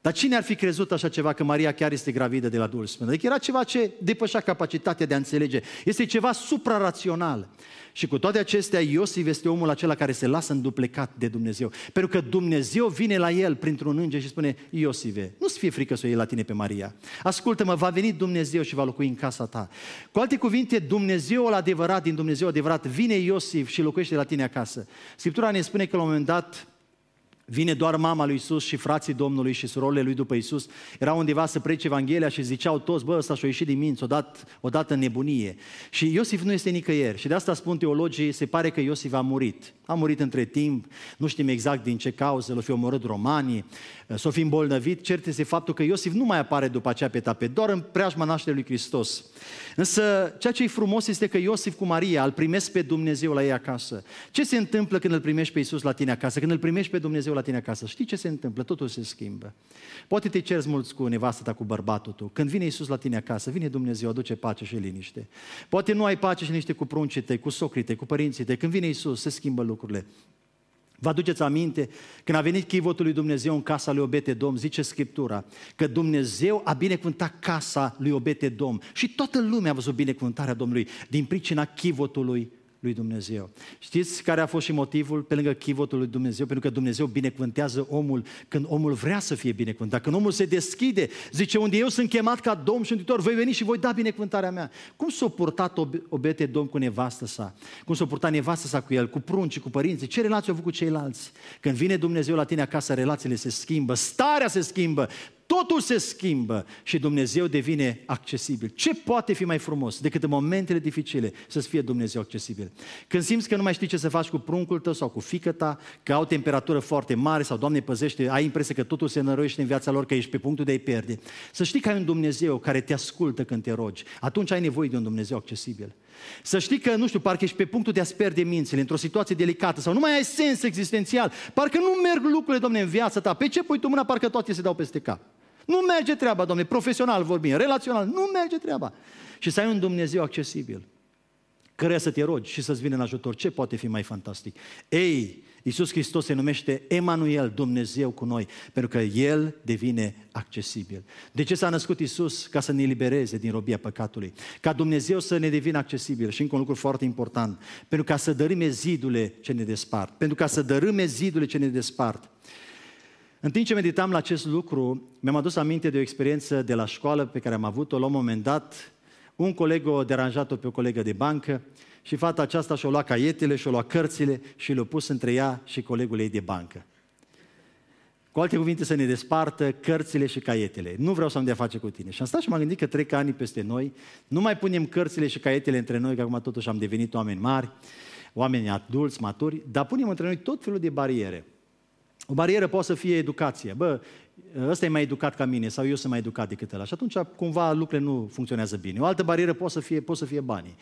Dar cine ar fi crezut așa ceva, că Maria chiar este gravidă de la Duhul Sfânt? Adică era ceva ce depășea capacitatea de a înțelege. Este ceva suprarațional. Și cu toate acestea, Iosif este omul acela care se lasă înduplecat de Dumnezeu. Pentru că Dumnezeu vine la el printr-un înger și spune, Iosive, nu-ți fie frică să o iei la tine pe Maria. Ascultă-mă, va veni Dumnezeu și va locui în casa ta. Cu alte cuvinte, Dumnezeul adevărat din Dumnezeu adevărat vine Iosif și locuiește la tine acasă. Scriptura ne spune că la un moment dat vine doar mama lui Iisus și frații Domnului și surorile lui după Iisus. Erau undeva să predice Evanghelia și ziceau toți, bă, ăsta și-a ieșit din minți, o dat, o dată în nebunie. Și Iosif nu este nicăieri. Și de asta spun teologii, se pare că Iosif a murit. A murit între timp, nu știm exact din ce cauză, l-o fi omorât romanii, s-o fi îmbolnăvit. Cert este faptul că Iosif nu mai apare după aceea pe tapet, doar în preajma nașterii lui Hristos. Însă ceea ce e frumos este că Iosif cu Maria îl primesc pe Dumnezeu la ei acasă. Ce se întâmplă când îl primești pe Iisus la tine acasă? Când îl primești pe Dumnezeu la tine acasă, știi ce se întâmplă? Totul se schimbă. Poate te ceri mult cu nevastă ta, cu bărbatul tău. Când vine Iisus la tine acasă, vine Dumnezeu, aduce pace și liniște. Poate nu ai pace și liniște cu pruncii tăi, cu socrii tăi, cu părinții tăi. Când vine Iisus, se schimbă lucrurile. Vă aduceți aminte, când a venit chivotul lui Dumnezeu în casa lui Obed-Edom, zice Scriptura că Dumnezeu a binecuvântat casa lui Obed-Edom și toată lumea a văzut binecuvântarea Domnului din pricina chivotului lui Dumnezeu. Știți care a fost și motivul pe lângă chivotul lui Dumnezeu? Pentru că Dumnezeu binecuvântează omul când omul vrea să fie binecuvântat, când omul se deschide, zice, unde eu sunt chemat ca Domn și Mântuitor, voi veni și voi da binecuvântarea mea. Cum s-a purtat Obed-Edom cu nevastă sa? Cum s-a purtat nevastă sa cu el, cu pruncii, cu părinții? Ce relații au avut cu ceilalți? Când vine Dumnezeu la tine acasă, relațiile se schimbă, starea se schimbă, totul se schimbă și Dumnezeu devine accesibil. Ce poate fi mai frumos decât în momentele dificile să-ți fie Dumnezeu accesibil? Când simți că nu mai știi ce să faci cu pruncul tău sau cu fiica ta, că au temperatură foarte mare sau, Doamne păzește, ai impresia că totul se năruiește în viața lor, că ești pe punctul de a-i pierde, să știi că ai un Dumnezeu care te ascultă când te rogi. Atunci ai nevoie de un Dumnezeu accesibil. Să știi că, nu știu, parcă ești pe punctul de a-ți pierde mințile într-o situație delicată sau nu mai ai sens existențial, parcă nu merg lucrurile, Doamne, în viața ta. Pe ce pui tu mâna, parcă toate se dau peste cap. Nu merge treaba, Doamne, profesional vorbim, relațional, nu merge treaba. Și să ai un Dumnezeu accesibil, căreia să te rogi și să-ți vină în ajutor. Ce poate fi mai fantastic? Ei, Iisus Hristos se numește Emanuel, Dumnezeu cu noi, pentru că El devine accesibil. De ce s-a născut Iisus? Ca să ne elibereze din robia păcatului, ca Dumnezeu să ne devină accesibil. Și încă un lucru foarte important, pentru ca să dărâme zidurile ce ne despart, pentru ca să dărâme zidurile ce ne despart. În timp ce meditam la acest lucru, mi-am adus aminte de o experiență de la școală pe care am avut-o. La un moment dat, un coleg o deranjat-o pe o colegă de bancă și fata aceasta și-o lua caietele, și-o lua cărțile și le-o pus între ea și colegul ei de bancă. Cu alte cuvinte, să ne despartă cărțile și caietele. Nu vreau să am de-a face cu tine. Și am stat și m-am gândit că trec ani peste noi, nu mai punem cărțile și caietele între noi, că acum totuși am devenit oameni mari, oameni adulți, maturi, dar punem între noi tot felul de bariere. O barieră poate să fie educația. Bă, ăsta e mai educat ca mine sau eu sunt mai educat decât ăla. Și atunci cumva lucrurile nu funcționează bine. O altă barieră poate să fie, poate să fie banii.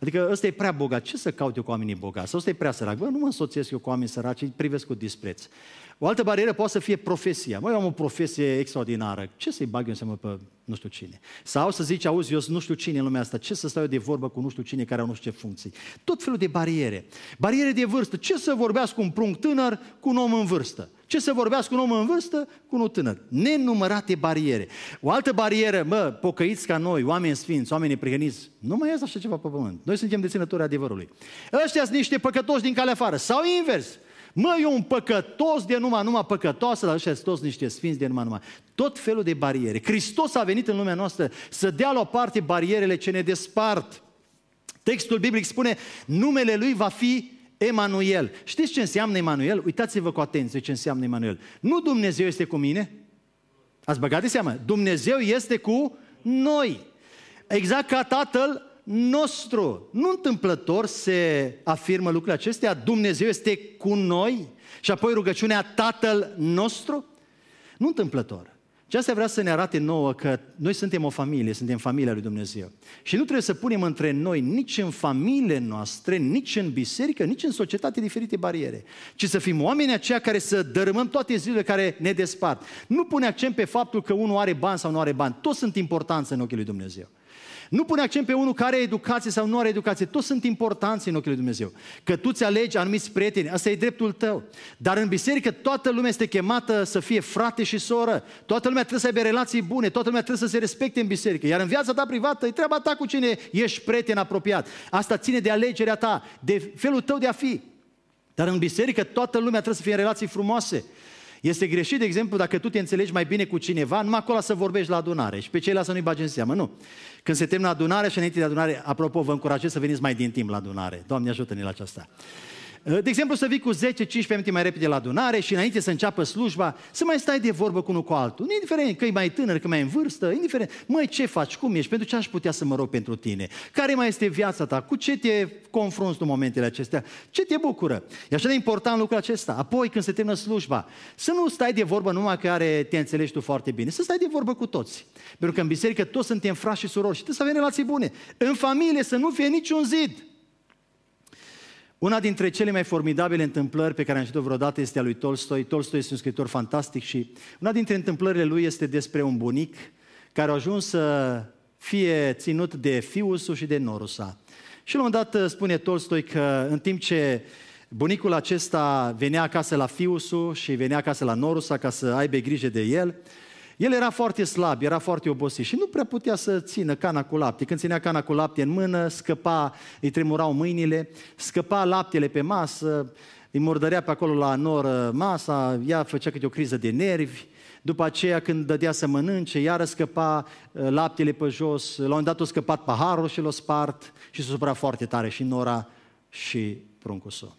Adică ăsta e prea bogat. Ce să caut eu cu oamenii bogați? Sau ăsta e prea sărac. Bă, nu mă însoțesc eu cu oameni săraci, îi privesc cu dispreț. O altă barieră poate să fie profesia. Mă, eu am o profesie extraordinară. Ce să-i bag eu în seamă pe nu știu cine? Sau să zici, auzi, eu nu știu cine în lumea asta. Ce să stau eu de vorbă cu nu știu cine care au nu știu ce funcții? Tot felul de bariere. Bariere de vârstă. Ce să vorbească un prunc tânăr cu un om în vârstă? Ce să vorbească un om în vârstă cu unul tânăr? Nenumărate bariere. O altă barieră, mă, pocăiți ca noi, oameni sfinți, oameni neprihăniți, nu mai ies așa ceva pe pământ. Noi suntem deținători adevărului. Ăștia sunt niște păcătoși din calea afară. Sau invers. Mă, eu un păcătos de numai numai păcătoasă, dar ăștia sunt toți niște sfinți de numai numai. Tot felul de bariere. Hristos a venit în lumea noastră să dea la o parte barierele ce ne despart. Textul biblic spune, numele Lui va fi Emanuel. Știți ce înseamnă Emanuel? Uitați-vă cu atenție ce înseamnă Emanuel. Nu Dumnezeu este cu mine. Ați băgat de seamă? Dumnezeu este cu noi. Exact ca Tatăl nostru. Nu întâmplător se afirmă lucrurile acestea. Dumnezeu este cu noi. Și apoi rugăciunea Tatăl nostru. Nu întâmplător. Și asta vrea să ne arate nouă că noi suntem o familie, suntem familia lui Dumnezeu. Și nu trebuie să punem între noi, nici în familiile noastre, nici în biserică, nici în societate diferite bariere. Ci să fim oamenii aceia care să dărâmăm toate zilele care ne despart. Nu pune accent pe faptul că unul are bani sau nu are bani. Toți sunt importanți în ochii lui Dumnezeu. Nu pune accent pe unul care are educație sau nu are educație. Toți sunt importanți în ochii lui Dumnezeu. Că tu îți alegi anumiți prieteni, asta e dreptul tău. Dar în biserică toată lumea este chemată să fie frate și soră. Toată lumea trebuie să aibă relații bune, toată lumea trebuie să se respecte în biserică. Iar în viața ta privată e treaba ta cu cine ești prieten apropiat. Asta ține de alegerea ta, de felul tău de a fi. Dar în biserică toată lumea trebuie să fie în relații frumoase. Este greșit, de exemplu, dacă tu te înțelegi mai bine cu cineva, numai acolo să vorbești la adunare și pe ceilalți să nu-i bagi în seamă, nu. Când se termină adunarea și înainte de adunare, apropo, vă încurajez să veniți mai din timp la adunare. Doamne, ajută-ne la aceasta. De exemplu, să vii cu zece cincisprezece minute mai repede la adunare și înainte să înceapă slujba, să mai stai de vorbă cu unul cu altul. Nu indiferent că e mai tânăr, că mai în vârstă, indiferent, măi, ce faci, cum ești, pentru ce aș putea să mă rog pentru tine? Care mai este viața ta? Cu ce te confrunți în momentele acestea? Ce te bucură? E așa de important lucrul acesta. Apoi, când se termină slujba, să nu stai de vorbă numai care te înțelegi tu foarte bine, să stai de vorbă cu toți. Pentru că în biserică toți suntem frați și surori și trebuie să avem relații bune. În familie să nu fie niciun zid. Una dintre cele mai formidabile întâmplări pe care am citit-o vreodată este a lui Tolstoi. Tolstoi este un scriitor fantastic și una dintre întâmplările lui este despre un bunic care a ajuns să fie ținut de fiul și de norul sa. Și la un moment dat spune Tolstoi că în timp ce bunicul acesta venea acasă la fiul și venea acasă la norul sa ca să aibă grijă de el, el era foarte slab, era foarte obosit și nu prea putea să țină cana cu lapte. Când ținea cana cu lapte în mână, scăpa, îi tremurau mâinile, scăpa laptele pe masă, îi murdărea pe acolo la noră masa, ea făcea câte o criză de nervi. După aceea, când dădea să mănânce, iară scăpa laptele pe jos, la un moment dat o scăpat paharul și l-o spart și se supăra foarte tare și nora și pruncul său.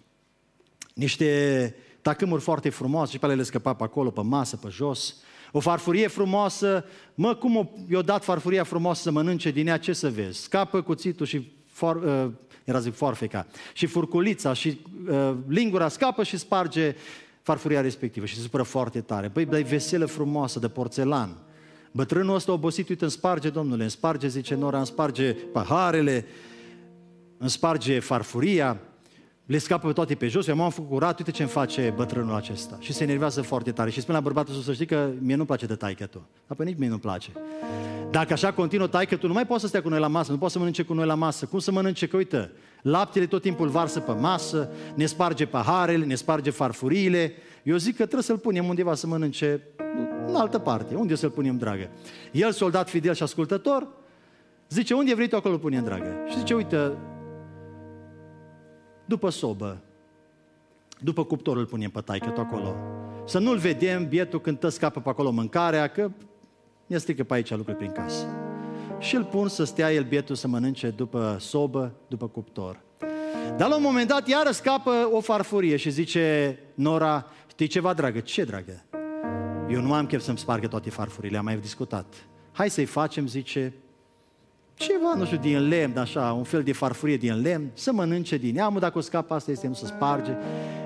Niște tacâmuri foarte frumoase și pe alea le scăpa pe acolo, pe masă, pe jos. O farfurie frumoasă, mă, cum i-o dat farfuria frumoasă să mănânce din ea, ce să vezi? Scapă cuțitul și, for, uh, era zic forfeca, și furculița și uh, lingura, scapă și sparge farfuria respectivă și se supără foarte tare. Păi, dai veselă frumoasă de porțelan. Bătrânul ăsta obosit, uite, îmi sparge, domnule, îmi sparge, zice nora, îmi sparge paharele, îmi sparge farfuria. Le scapă pe toate pe jos, eu m-am făcut curat, uite ce-mi face bătrânul acesta. Și se enervează foarte tare și spune la bărbatul să știi că mie nu-mi place de taică-tu. Dar pe nici mie nu-mi place. Dacă așa continuă taică-tu, nu mai poți să stea cu noi la masă, nu poți să mănânce cu noi la masă. Cum să mănânce? Că uite, laptele tot timpul varsă pe masă, ne sparge paharele, ne sparge farfuriile. Eu zic că trebuie să-l punem undeva să mănânce în altă parte. Unde să-l punem, dragă? El, soldat fidel și ascultător, zice, unde vrei tu acolo punem, dragă? Și zice, uite, după sobă, după cuptor îl punem pe taică-tu acolo. Să nu-l vedem, bietul, când tă scapă pe acolo mâncarea, că ne strică pe aici lucruri prin casă. Și îl pun să stea el, bietul, să mănânce după sobă, după cuptor. Dar la un moment dat iară scapă o farfurie și zice nora, știi ceva, dragă? Ce, dragă? Eu nu am chef să-mi spargă toate farfurile, am mai discutat. Hai să-i facem, zice, ceva, nu știu, din lemn, așa, un fel de farfurie din lemn, să mănânce din neamul, dacă o scapă, asta este, nu se sparge.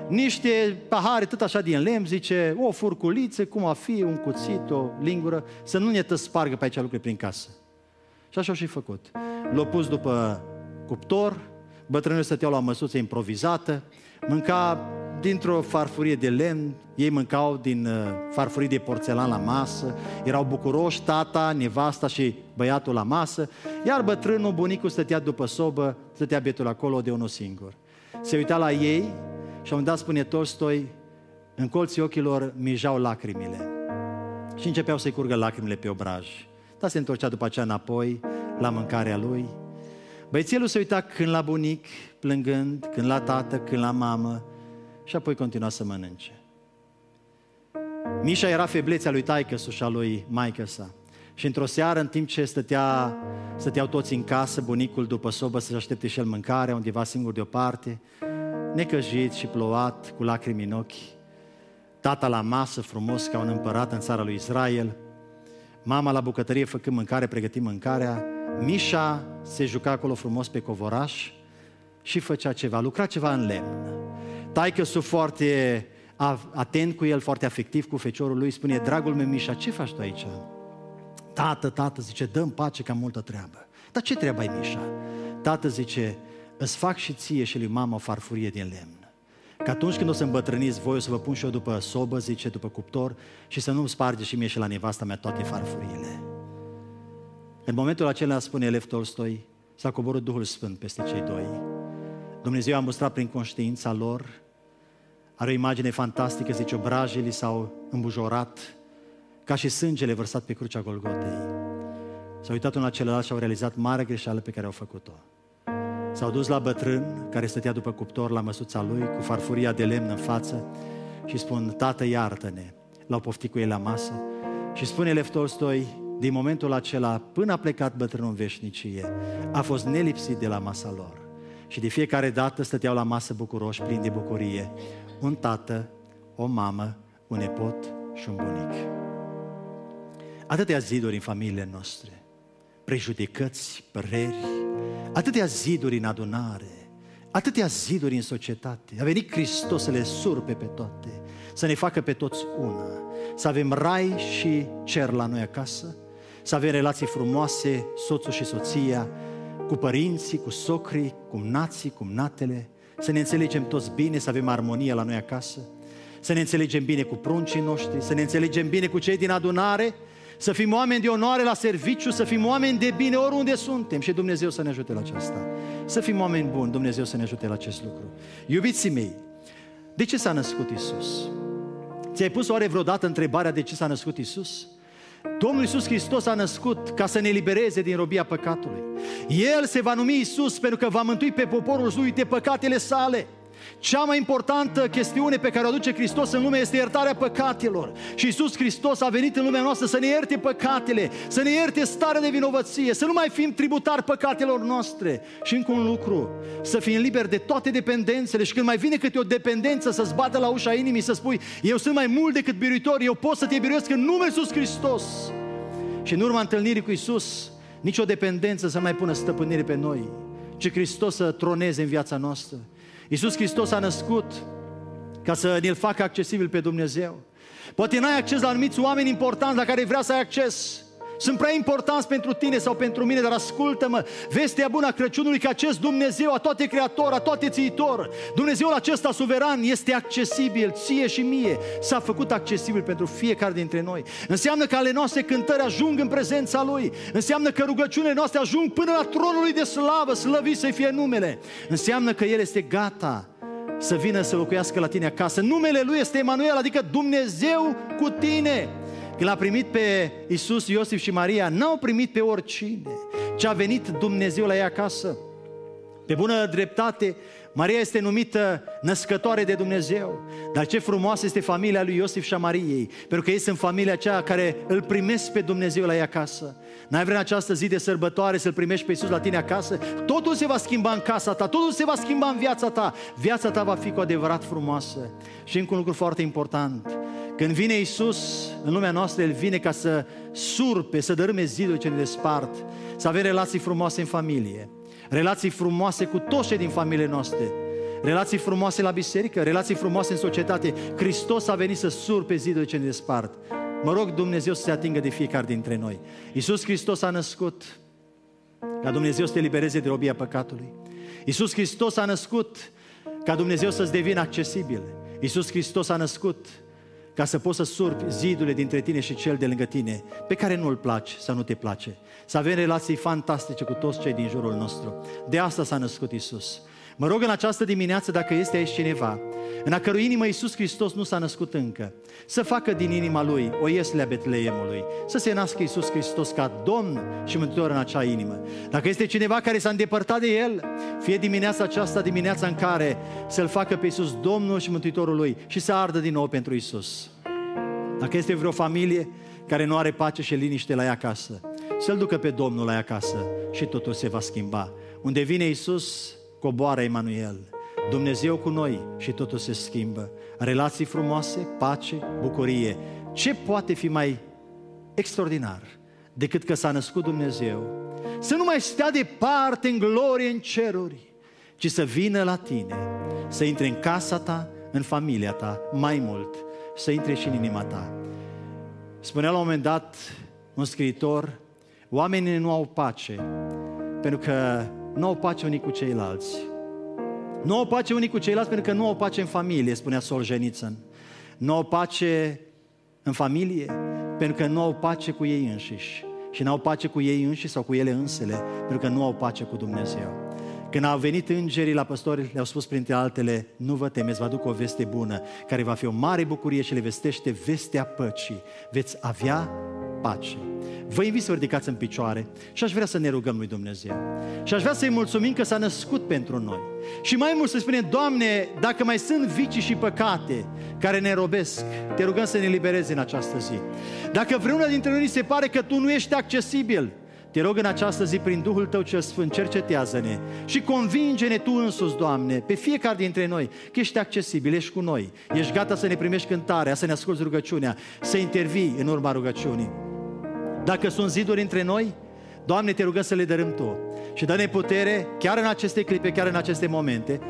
Niște pahare, tot așa din lemn, zice, o furculiță, cum a fi, un cuțit, o lingură, să nu ne tă spargă pe aici lucruri prin casă. Și așa și-a făcut. L-a pus după cuptor, bătrânii stăteau la măsuță improvizată, mânca dintr-o farfurie de lemn, ei mâncau din farfurii de porțelan la masă, erau bucuroși tata, nevasta și băiatul la masă, iar bătrânul, bunicul, stătea după sobă, stătea bietul acolo de unul singur. Se uita la ei și la un moment dat, spune Tolstoi, în colții ochilor mijau lacrimile și începeau să-i curgă lacrimile pe obraj. Dar se întorcea după aceea înapoi la mâncarea lui. Băiețelul se uita când la bunic, plângând, când la tată, când la mamă, și apoi continua să mănânce. Mișa era feblețea lui taică-su și a lui maică-sa. Și într-o seară, în timp ce stătea, stăteau toți în casă, bunicul după sobă să-și aștepte și el mâncarea, undeva singur deoparte, necăjit și plouat, cu lacrimi în ochi, tata la masă, frumos ca un împărat în țara lui Israel, mama la bucătărie făcând mâncare, pregătind mâncarea, Mișa se juca acolo frumos pe covoraș și făcea ceva, lucra ceva în lemn. Taică-su foarte atent cu el, foarte afectiv cu feciorul lui, spune: dragul meu Mișa, ce faci tu aici? Tată, tată, zice, dă-mi pace că am multă treabă. Dar ce treabă ai, Mișa? Tată, zice, îți fac și ție și lui mama o farfurie din lemn. Că atunci când o să îmbătrâniți voi, o să vă pun și eu după sobă, zice, după cuptor, și să nu-mi sparge și mie și la nevasta mea toate farfurile. În momentul acela, spune Lev Tolstoi, s-a coborât Duhul Sfânt peste cei doi. Dumnezeu a mustrat prin conștiința lor, are o imagine fantastică, zice, obrajii li s-au îmbujorat, ca și sângele vărsat pe crucea Golgotei. S-au uitat unul la celălalt și au realizat marea greșeală pe care au făcut-o. S-au dus la bătrân, care stătea după cuptor la măsuța lui, cu farfuria de lemn în față, și spun: tată, iartă-ne. L-au poftit cu ei la masă. Și spune Lev Tolstoi, din momentul acela, până a plecat bătrânul în veșnicie, a fost nelipsit de la masa lor. Și de fiecare dată stăteau la masă bucuroși, plini de bucurie. Un tată, o mamă, un nepot și un bunic. Atâtea ziduri în familiile noastre, prejudecăți, păreri, atâtea ziduri în adunare, atâtea ziduri în societate. A venit Hristos să le surpe pe toate, să ne facă pe toți una, să avem rai și cer la noi acasă, să avem relații frumoase, soțul și soția, cu părinții, cu socrii, cu nații, cu natele, să ne înțelegem toți bine, să avem armonie la noi acasă, să ne înțelegem bine cu pruncii noștri, să ne înțelegem bine cu cei din adunare, să fim oameni de onoare la serviciu, să fim oameni de bine oriunde suntem și Dumnezeu să ne ajute la aceasta. Să fim oameni buni, Dumnezeu să ne ajute la acest lucru. Iubiții mei, de ce s-a născut Iisus? Ți-ai pus oare vreodată întrebarea de ce s-a născut Iisus? Domnul Iisus Hristos a născut ca să ne elibereze din robia păcatului. El se va numi Iisus pentru că va mântui pe poporul lui de păcatele sale. Cea mai importantă chestiune pe care o aduce Hristos în lume este iertarea păcatelor. Și Iisus Hristos a venit în lumea noastră să ne ierte păcatele, să ne ierte starea de vinovăție, să nu mai fim tributari păcatelor noastre. Și încă un lucru, să fim liberi de toate dependențele și când mai vine câte o dependență să-ți bată la ușa inimii, să spui: eu sunt mai mult decât biruitor, eu pot să te biruiesc în numele Iisus Hristos. Și în urma întâlnirii cu Iisus, nicio dependență să mai pună stăpânire pe noi, ci Hristos să troneze în viața noastră. Iisus Hristos a născut ca să ne-l facă accesibil pe Dumnezeu. Poate n-ai acces la anumiți oameni importanți la care vrea să ai acces. Sunt prea importanți pentru tine sau pentru mine, dar ascultă-mă, vestea bună a Crăciunului că acest Dumnezeu, a toate creator, a toate țiitor, Dumnezeul acesta suveran este accesibil ție și mie, s-a făcut accesibil pentru fiecare dintre noi. Înseamnă că ale noastre cântări ajung în prezența Lui, înseamnă că rugăciunile noastre ajung până la tronul Lui de slavă, slăvit să-i fie numele, înseamnă că El este gata să vină să locuiască la tine acasă. Numele Lui este Emanuel, adică Dumnezeu cu tine. Când l-a primit pe Iisus, Iosif și Maria, n-au primit pe oricine, ci a venit Dumnezeu la ei acasă. Pe bună dreptate, Maria este numită născătoare de Dumnezeu. Dar ce frumoasă este familia lui Iosif și a Mariei, pentru că ei sunt familia aceea care îl primesc pe Dumnezeu la ei acasă. N-ai vrea în această zi de sărbătoare să-L primești pe Iisus la tine acasă? Totul se va schimba în casa ta, totul se va schimba în viața ta. Viața ta va fi cu adevărat frumoasă. Și încă un lucru foarte important. Când vine Iisus în lumea noastră, El vine ca să surpe, să dărâme zidurile ce ne despart, să avem relații frumoase în familie, relații frumoase cu toți din familiile noastre, relații frumoase la biserică, relații frumoase în societate. Hristos a venit să surpe zidurile ce ne despart. Mă rog Dumnezeu să se atingă de fiecare dintre noi. Iisus Hristos a născut ca Dumnezeu să te libereze de robia păcatului. Iisus Hristos a născut ca Dumnezeu să-ți devină accesibil. Iisus Hristos a născut ca să poți să surpi zidurile dintre tine și cel de lângă tine, pe care nu-l placi sau nu te place. Să avem relații fantastice cu toți cei din jurul nostru. De asta s-a născut Iisus. Mă rog în această dimineață, dacă este aici cineva în a cărui inimă Iisus Hristos nu s-a născut încă, să facă din inima lui o ieslea Betleemului, să se nască Iisus Hristos ca Domn și Mântuitor în acea inimă. Dacă este cineva care s-a îndepărtat de El, fie dimineața aceasta, dimineața în care să-L facă pe Iisus Domnul și Mântuitorul Lui și să ardă din nou pentru Iisus. Dacă este vreo familie care nu are pace și liniște la ea acasă, să-L ducă pe Domnul la ea acasă și totul se va schimba. Unde vine Iisus, coboară Emanuel, Dumnezeu cu noi, și totul se schimbă. Relații frumoase, pace, bucurie. Ce poate fi mai extraordinar decât că s-a născut Dumnezeu? Să nu mai stea departe în glorie, în ceruri, ci să vină la tine, să intre în casa ta, în familia ta, mai mult, să intre și în inima ta. Spunea la un moment dat un scriitor, oamenii nu au pace, pentru că nu au pace unii cu ceilalți. Nu au pace unii cu ceilalți pentru că nu au pace în familie, spunea Solzhenitsyn. Nu au pace în familie pentru că nu au pace cu ei înșiși. Și nu au pace cu ei înșiși sau cu ele însele pentru că nu au pace cu Dumnezeu. Când au venit îngerii la păstori, le-au spus printre altele, nu vă temeți, vă aduc o veste bună, care va fi o mare bucurie și le vestește vestea păcii. Veți avea pace. Vă invit să vă ridicați în picioare și aș vrea să ne rugăm lui Dumnezeu. Și aș vrea să-i mulțumim că s-a născut pentru noi. Și mai mult să spunem, Doamne, dacă mai sunt vicii și păcate care ne robesc, te rugăm să ne eliberezi în această zi. Dacă vreuna dintre noi se pare că Tu nu ești accesibil, te rog în această zi, prin Duhul Tău cel Sfânt, cercetează-ne și convinge-ne Tu însuți, Doamne, pe fiecare dintre noi, că ești accesibil, ești cu noi, ești gata să ne primești cântarea, să ne asculți rugăciunea, să intervii în urma rugăciunii. Dacă sunt ziduri între noi, Doamne, te rugăm să le dărâm Tu și dă-ne putere, chiar în aceste clipe, chiar în aceste momente,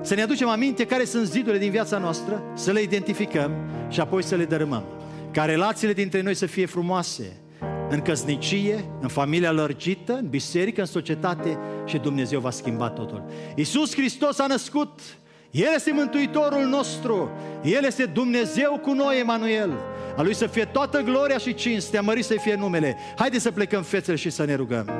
să ne aducem aminte care sunt zidurile din viața noastră, să le identificăm și apoi să le dărâmăm. Ca relațiile dintre noi să fie frumoase, în căsnicie, în familia lărgită, în biserică, în societate, și Dumnezeu va schimba totul. Iisus Hristos a născut, El este Mântuitorul nostru, El este Dumnezeu cu noi, Emanuel. A Lui să fie toată gloria și cinstea, mărit să fie numele. Haideți să plecăm fețele și să ne rugăm.